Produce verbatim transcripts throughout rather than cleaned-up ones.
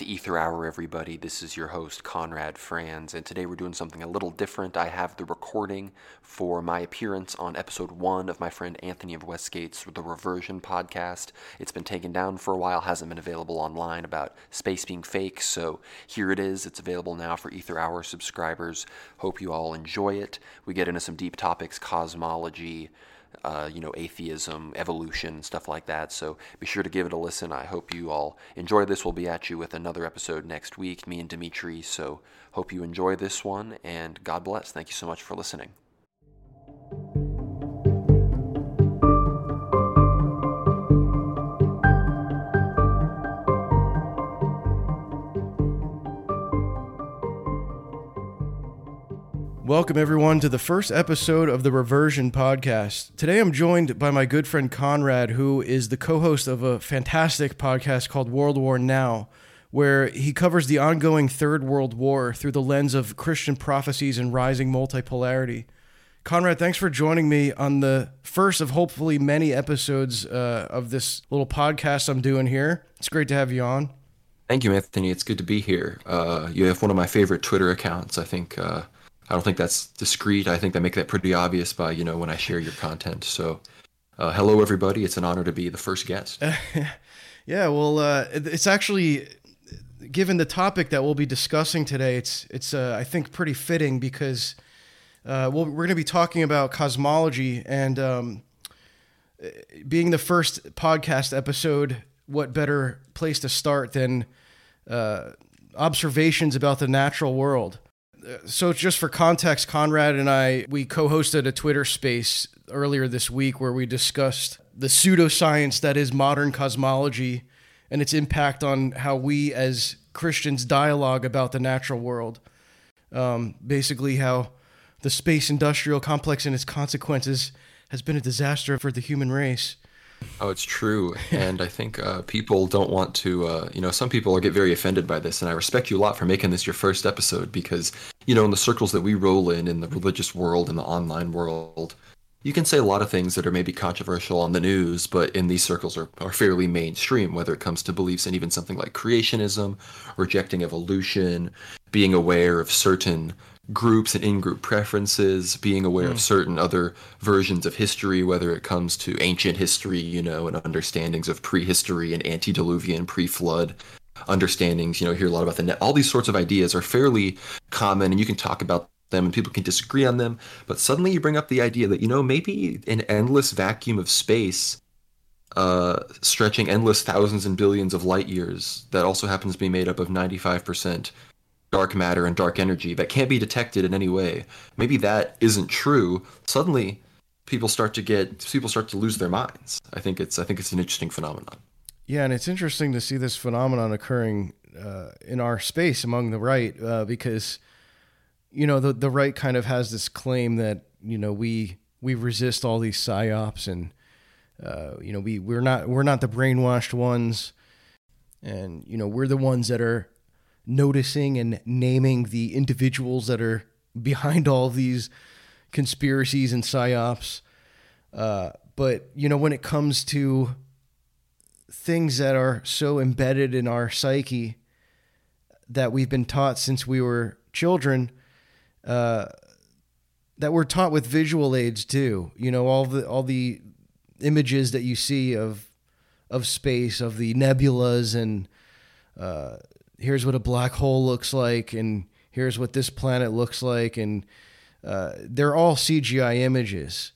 to Ether Hour, everybody. This is your host, Conrad Franz, and today we're doing something a little different. I have the recording for my appearance on episode one of my friend Anthony of Westgate's The Reversion podcast. It's been taken down for a while, hasn't been available online, about space being fake, so here it is. It's available now for Ether Hour subscribers. Hope you all enjoy it. We get into some deep topics, cosmology, Uh, you know, atheism, evolution, stuff like that. So be sure to give it a listen. I hope you all enjoy this. We'll be at you with another episode next week, me and Dimitri. So hope you enjoy this one, and God bless. Thank you so much for listening. Welcome, everyone, to the first episode of the Reversion podcast. Today, I'm joined by my good friend Conrad, who is the co-host of a fantastic podcast called World War Now, where he covers the ongoing Third World War through the lens of Christian prophecies and rising multipolarity. Conrad, thanks for joining me on the first of hopefully many episodes uh, of this little podcast I'm doing here. It's great to have you on. Thank you, Anthony. It's good to be here. Uh, you have one of my favorite Twitter accounts, I think. Uh, I don't think that's discreet. I think I make that pretty obvious by, you know, when I share your content. So uh, hello, everybody. It's an honor to be the first guest. Uh, yeah, well, uh, it's actually, given the topic that we'll be discussing today, it's, it's uh, I think, pretty fitting because uh, we'll, we're going to be talking about cosmology and um, being the first podcast episode, what better place to start than uh, observations about the natural world? So just for context, Conrad and I, we co-hosted a Twitter space earlier this week where we discussed the pseudoscience that is modern cosmology and its impact on how we as Christians dialogue about the natural world. Um, basically how the space industrial complex and its consequences has been a disaster for the human race. Oh, it's true. And I think uh, people don't want to, uh, you know, some people get very offended by this. And I respect you a lot for making this your first episode because, you know, in the circles that we roll in, in the religious world, in the online world, you can say a lot of things that are maybe controversial on the news, but in these circles are, are fairly mainstream, whether it comes to beliefs in even something like creationism, rejecting evolution, being aware of certain groups and in-group preferences, being aware mm. of certain other versions of history, whether it comes to ancient history, you know, and understandings of prehistory and antediluvian, pre-flood understandings. You know, hear a lot about the net. All these sorts of ideas are fairly common, and you can talk about them, and people can disagree on them. But suddenly, you bring up the idea that, you know, maybe an endless vacuum of space, uh, stretching endless thousands and billions of light years, that also happens to be made up of ninety-five percent. Dark matter and dark energy that can't be detected in any way. Maybe that isn't true. Suddenly, people start to get people start to lose their minds. I think it's I think it's an interesting phenomenon. Yeah, and it's interesting to see this phenomenon occurring uh, in our space among the right, uh, because you know the the right kind of has this claim that you know we we resist all these psyops and uh, you know we we're not we're not the brainwashed ones, and you know we're the ones that are noticing and naming the individuals that are behind all these conspiracies and psyops. Uh, but, you know, when it comes to things that are so embedded in our psyche that we've been taught since we were children, uh, that we're taught with visual aids too, you know, all the, all the images that you see of, of space, of the nebulas and, uh, here's what a black hole looks like, and here's what this planet looks like, and uh, they're all C G I images.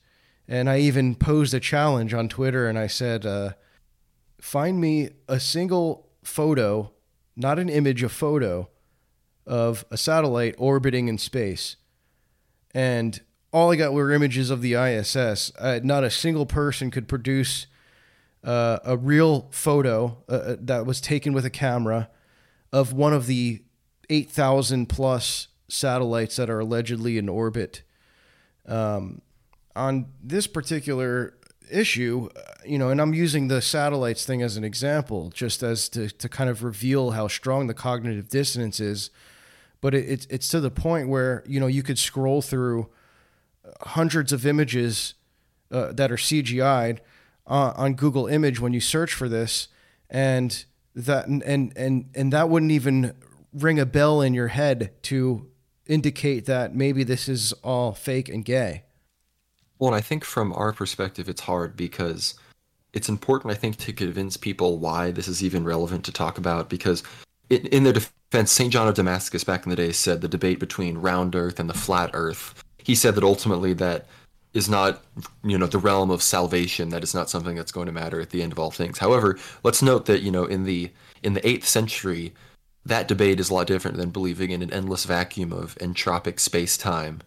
And I even posed a challenge on Twitter, and I said, uh, find me a single photo, not an image, a photo of a satellite orbiting in space. And all I got were images of the I S S. Uh, not a single person could produce uh, a real photo uh, that was taken with a camera of one of the eight thousand plus satellites that are allegedly in orbit. Um, on this particular issue, you know, and I'm using the satellites thing as an example, just as to, to kind of reveal how strong the cognitive dissonance is. But it, it's, it's to the point where, you know, you could scroll through hundreds of images uh, that are C G I'd uh, on Google Image when you search for this, and that and, and and and that wouldn't even ring a bell in your head to indicate that maybe this is all fake and gay. Well, and I think from our perspective, it's hard because it's important, I think, to convince people why this is even relevant to talk about, because in, in their defense, Saint John of Damascus back in the day said the debate between round earth and the flat earth, he said that ultimately that is not, you know, the realm of salvation, that is not something that's going to matter at the end of all things. However, let's note that, you know, in the in the eighth century, that debate is a lot different than believing in an endless vacuum of entropic space-time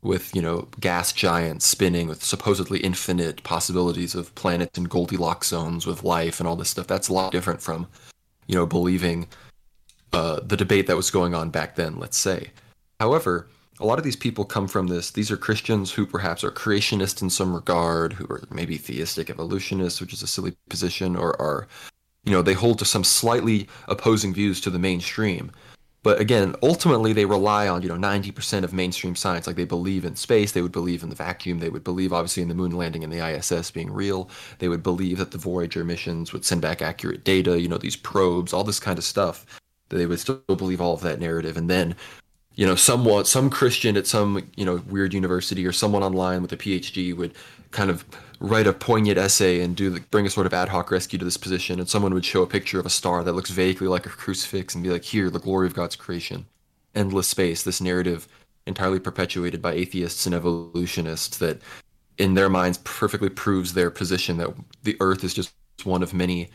with, you know, gas giants spinning with supposedly infinite possibilities of planets and Goldilocks zones with life and all this stuff. That's a lot different from, you know, believing uh, the debate that was going on back then, let's say. However, a lot of these people come from this. These are Christians who perhaps are creationists in some regard, who are maybe theistic evolutionists, which is a silly position, or are, you know, they hold to some slightly opposing views to the mainstream. But again, ultimately, they rely on, you know, ninety percent of mainstream science. Like, they believe in space. They would believe in the vacuum. They would believe, obviously, in the moon landing and the I S S being real. They would believe that the Voyager missions would send back accurate data, you know, these probes, all this kind of stuff. They would still believe all of that narrative. And then, you know, somewhat, some Christian at some, you know, weird university or someone online with a P H D would kind of write a poignant essay and do the, bring a sort of ad hoc rescue to this position, and someone would show a picture of a star that looks vaguely like a crucifix and be like, here, the glory of God's creation, endless space, this narrative entirely perpetuated by atheists and evolutionists that in their minds perfectly proves their position that the earth is just one of many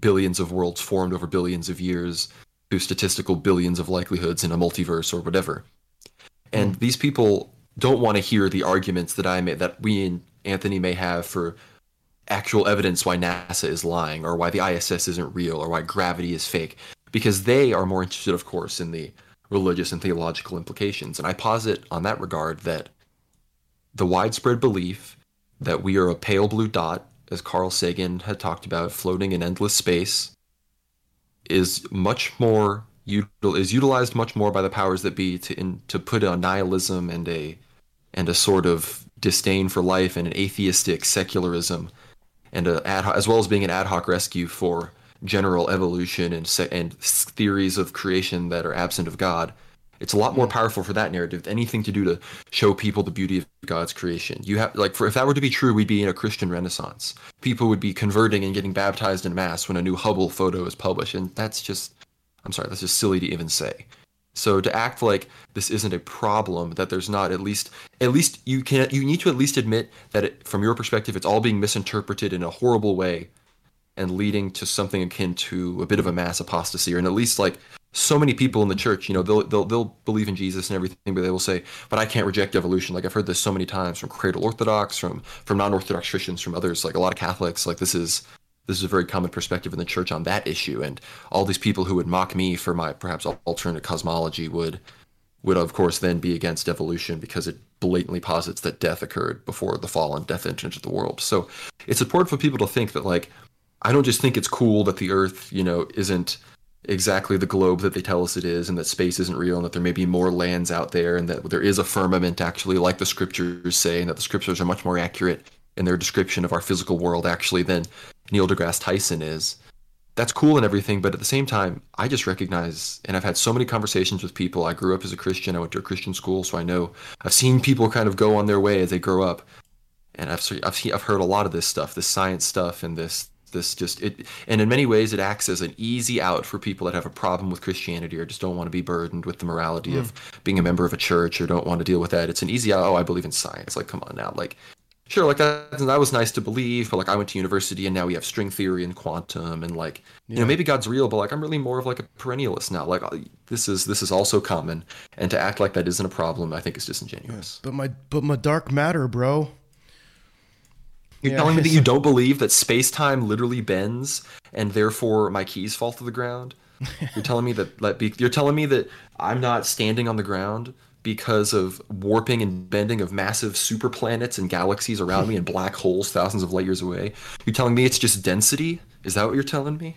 billions of worlds formed over billions of years through statistical billions of likelihoods in a multiverse or whatever. And these people don't want to hear the arguments that I made, that we in Anthony may have for actual evidence why NASA is lying or why the I S S isn't real or why gravity is fake, because they are more interested, of course, in the religious and theological implications. And I posit on that regard that the widespread belief that we are a pale blue dot, as Carl Sagan had talked about, floating in endless space, is much more util- is utilized much more by the powers that be to in, to put a nihilism and a and a sort of disdain for life and an atheistic secularism, and a ad hoc, as well as being an ad hoc rescue for general evolution and se- and theories of creation that are absent of God. It's a lot more powerful for that narrative than anything to do to show people the beauty of God's creation. You have like, for if that were to be true, we'd be in a Christian renaissance. People would be converting and getting baptized in mass when a new Hubble photo is published, and that's just, I'm sorry, that's just silly to even say. So to act like this isn't a problem, that there's not at least, at least you can, you need to at least admit that it, from your perspective, it's all being misinterpreted in a horrible way and leading to something akin to a bit of a mass apostasy, or and at least like so many people in the church, you know, they'll, they'll, they'll believe in Jesus and everything, but they will say, but I can't reject evolution. Like I've heard this so many times from cradle Orthodox, from, from non-Orthodox Christians, from others, like a lot of Catholics, like this is, This is a very common perspective in the church on that issue, and all these people who would mock me for my perhaps alternate cosmology would, would of course then be against evolution because it blatantly posits that death occurred before the fall and death entered into the world. So it's important for people to think that, like, I don't just think it's cool that the Earth, you know, isn't exactly the globe that they tell us it is, and that space isn't real, and that there may be more lands out there, and that there is a firmament actually, like the scriptures say, and that the scriptures are much more accurate in their description of our physical world actually than Neil deGrasse Tyson is. That's cool and everything, but at the same time, I just recognize, and I've had so many conversations with people. I grew up as a Christian. I went to a Christian school, so I know. I've seen people kind of go on their way as they grow up, and I've I've seen, I've heard a lot of this stuff, this science stuff, and this this just it. And in many ways, it acts as an easy out for people that have a problem with Christianity or just don't want to be burdened with the morality mm. of being a member of a church or don't want to deal with that. It's an easy out. Oh, I believe in science. Like, come on now, like. Sure, like that, that was nice to believe, but like I went to university and now we have string theory and quantum and like, yeah. you know, maybe God's real, but like I'm really more of like a perennialist now. Like this is this is also common, and to act like that isn't a problem, I think is disingenuous. Yeah. But my but my dark matter, bro. You're yeah, telling me that you don't believe that space-time literally bends and therefore my keys fall to the ground? You're telling me that let be, you're telling me that I'm not standing on the ground because of warping and bending of massive superplanets and galaxies around me and black holes thousands of light years away? You're telling me it's just density? Is that what you're telling me?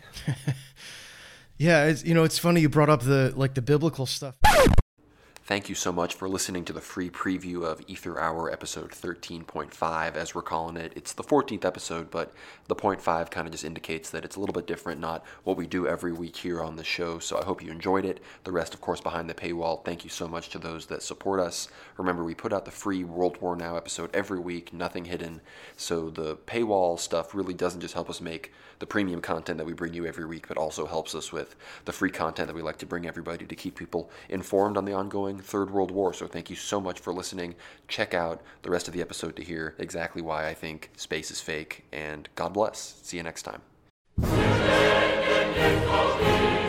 Yeah, it's, you know, it's funny you brought up the like the biblical stuff. Thank you so much for listening to the free preview of Ether Hour episode thirteen point five, as we're calling it. It's the fourteenth episode, but the point five kind of just indicates that it's a little bit different, not what we do every week here on the show. So I hope you enjoyed it. The rest, of course, behind the paywall. Thank you so much to those that support us. Remember, we put out the free World War Now episode every week, nothing hidden. So the paywall stuff really doesn't just help us make the premium content that we bring you every week, but also helps us with the free content that we like to bring everybody to keep people informed on the ongoing Third World War. So thank you so much for listening. Check out the rest of the episode to hear exactly why I think space is fake, and God bless. See you next time.